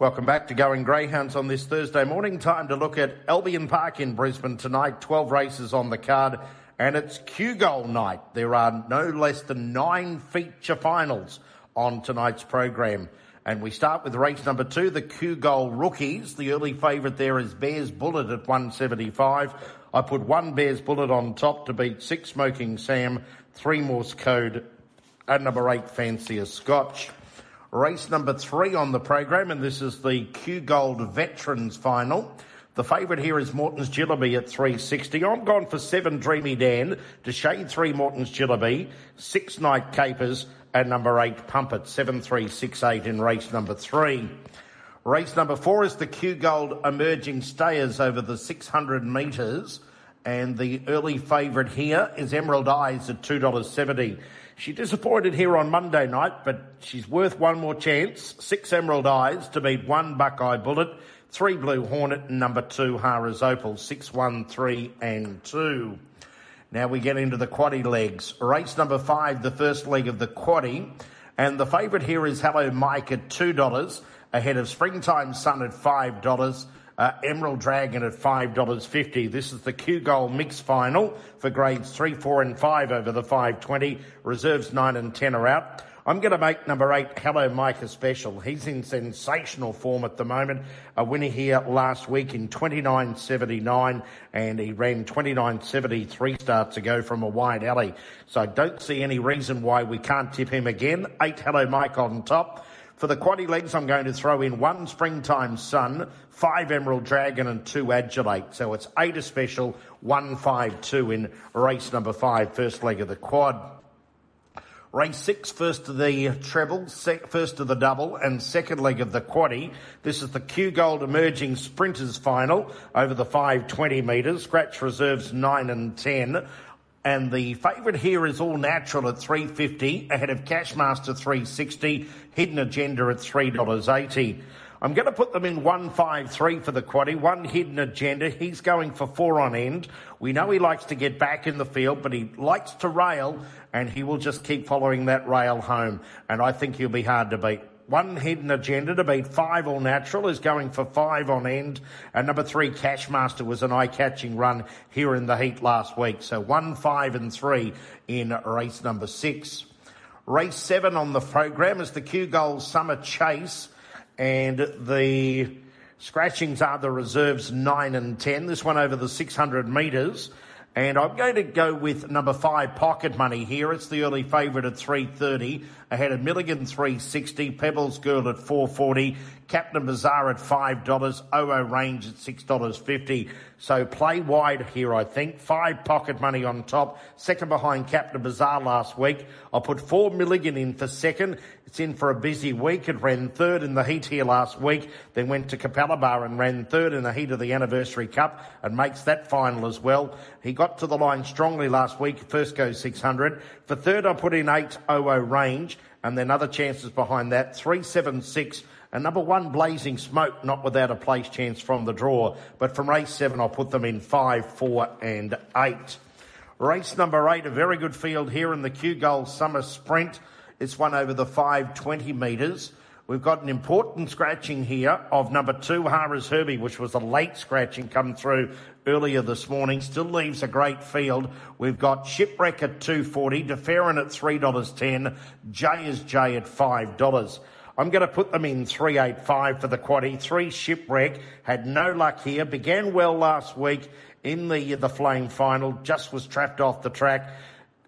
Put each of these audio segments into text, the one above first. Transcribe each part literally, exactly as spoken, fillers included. Welcome back to Going Greyhounds on this Thursday morning. Time to look at Albion Park in Brisbane tonight. twelve races on the card and it's Kugol night. There are no less than nine feature finals on tonight's program. And we start with race number two, the Kugol Rookies. The early favourite there is Bear's Bullet at one seventy-five. I put one Bear's Bullet on top to beat six Smoking Sam, three Morse Code and number eight Fancier Scotch. Race number three on the program, and this is the Kugol Veterans Final. The favourite here is Morton's Jillaby at three sixty. I'm gone for seven Dreamy Dan to shade three Morton's Jillaby, six Night Capers and number eight Pump at seven three six eight in race number three. Race number four is the Kugol Emerging Stayers over the six hundred metres. And the early favourite here is Emerald Eyes at two dollars seventy. She disappointed here on Monday night, but she's worth one more chance. Six Emerald Eyes to beat one Buckeye Bullet, three Blue Hornet, and number two Harrah's Opal, six, one, three, and two. Now we get into the quaddie legs. Race number five, the first leg of the quaddie. And the favourite here is Hello Mike at two dollars, ahead of Springtime Sun at five dollars. Uh, Emerald Dragon at five dollars fifty. This is the Kugol Mixed Final for grades three, four and five over the five twenty. Reserves nine and ten are out. I'm going to make number eight, Hello Mike, a special. He's in sensational form at the moment. A winner here last week in twenty-nine seventy-nine, and he ran twenty-nine seventy three starts ago from a wide alley. So I don't see any reason why we can't tip him again. eight, Hello Mike on top. For the quaddie legs, I'm going to throw in one Springtime Sun, five Emerald Dragon and two Adulate. So it's eight a special, one, five, two in race number five, first leg of the quad. Race six, first to the treble, sec, first to the double and second leg of the quaddie. This is the Kugol Emerging Sprinters Final over the five twenty metres. Scratch reserves nine and ten. And the favourite here is All Natural at three fifty, ahead of Cashmaster three sixty, Hidden Agenda at three dollars eighty. I'm going to put them in one five three for the quaddie, one Hidden Agenda. He's going for four on end. We know he likes to get back in the field, but he likes to rail, and he will just keep following that rail home. And I think he'll be hard to beat. One Hidden Agenda to beat five All Natural is going for five on end. And number three, Cashmaster, was an eye-catching run here in the heat last week. So one, five and three in race number six. Race seven on the program is the Kugol Summer Chase. And the scratchings are the reserves nine and ten. This one over the six hundred metres. And I'm going to go with number five, Pocket Money here. It's the early favourite at three thirty. Ahead of Milligan, three sixty. Pebbles Girl at four forty. Captain Bazaar at five dollars. O O Range at six dollars fifty. So play wide here, I think. Five Pocket Money on top. Second behind Captain Bazaar last week. I'll put four Milligan in for second. It's in for a busy week. It ran third in the heat here last week. Then went to Capalabar and ran third in the heat of the Anniversary Cup and makes that final as well. He got to the line strongly last week, first go six hundred. For third, I put in eight O O Range, and then other chances behind that, three, seven, six, and number one, Blazing Smoke, not without a place chance from the draw. But from race seven, I'll put them in five, four, and eight. Race number eight, a very good field here in the Kugol Summer Sprint. It's one over the five twenty metres. We've got an important scratching here of number two, Harrah's Herbie, which was a late scratching come through earlier this morning. Still leaves a great field. We've got Shipwreck at two forty, DeFerrin at three dollars ten, J is J at five dollars. I'm going to put them in three eight five for the quaddie. Three Shipwreck, had no luck here, began well last week in the, the Flame Final, just was trapped off the track.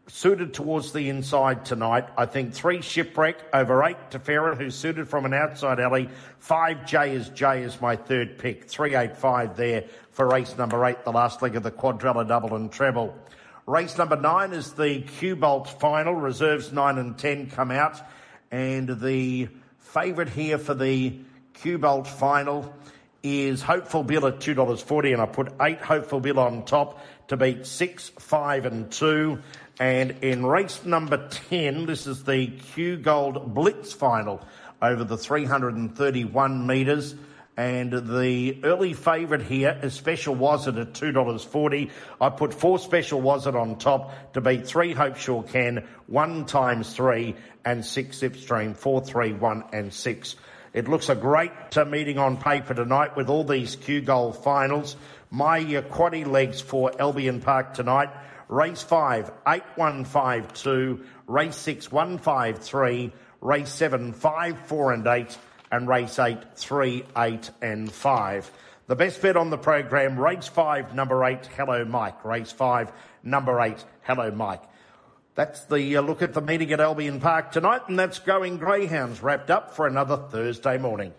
Suited towards the inside tonight. I think three Shipwreck over eight to Ferret, who's suited from an outside alley. Five J is J is my third pick. Three eight five there for race number eight, the last leg of the quadrilla double and treble. Race number nine is the Kugol final. Reserves nine and ten come out, and the favourite here for the Kugol final is Hopeful Bill at two dollars forty, and I put eight Hopeful Bill on top to beat six, five and two. And in race number ten, this is the Kugol Blitz final over the three thirty-one metres. And the early favourite here is Special Was It at two dollars forty. I put four Special Was It on top to beat three Hope Sure Can, one times three, and six Zipstream, four, three, one, and six. It looks a great uh, meeting on paper tonight with all these Kugol finals. My uh, quaddy legs for Albion Park tonight. Race five, eight one five two. Race six, one five three. Race seven, five, four and eight. And race eight, three, eight and five. The best bet on the program, race five, number eight, Hello Mike. Race five, number eight, Hello Mike. That's the uh, look at the meeting at Albion Park tonight, and that's Going Greyhounds wrapped up for another Thursday morning.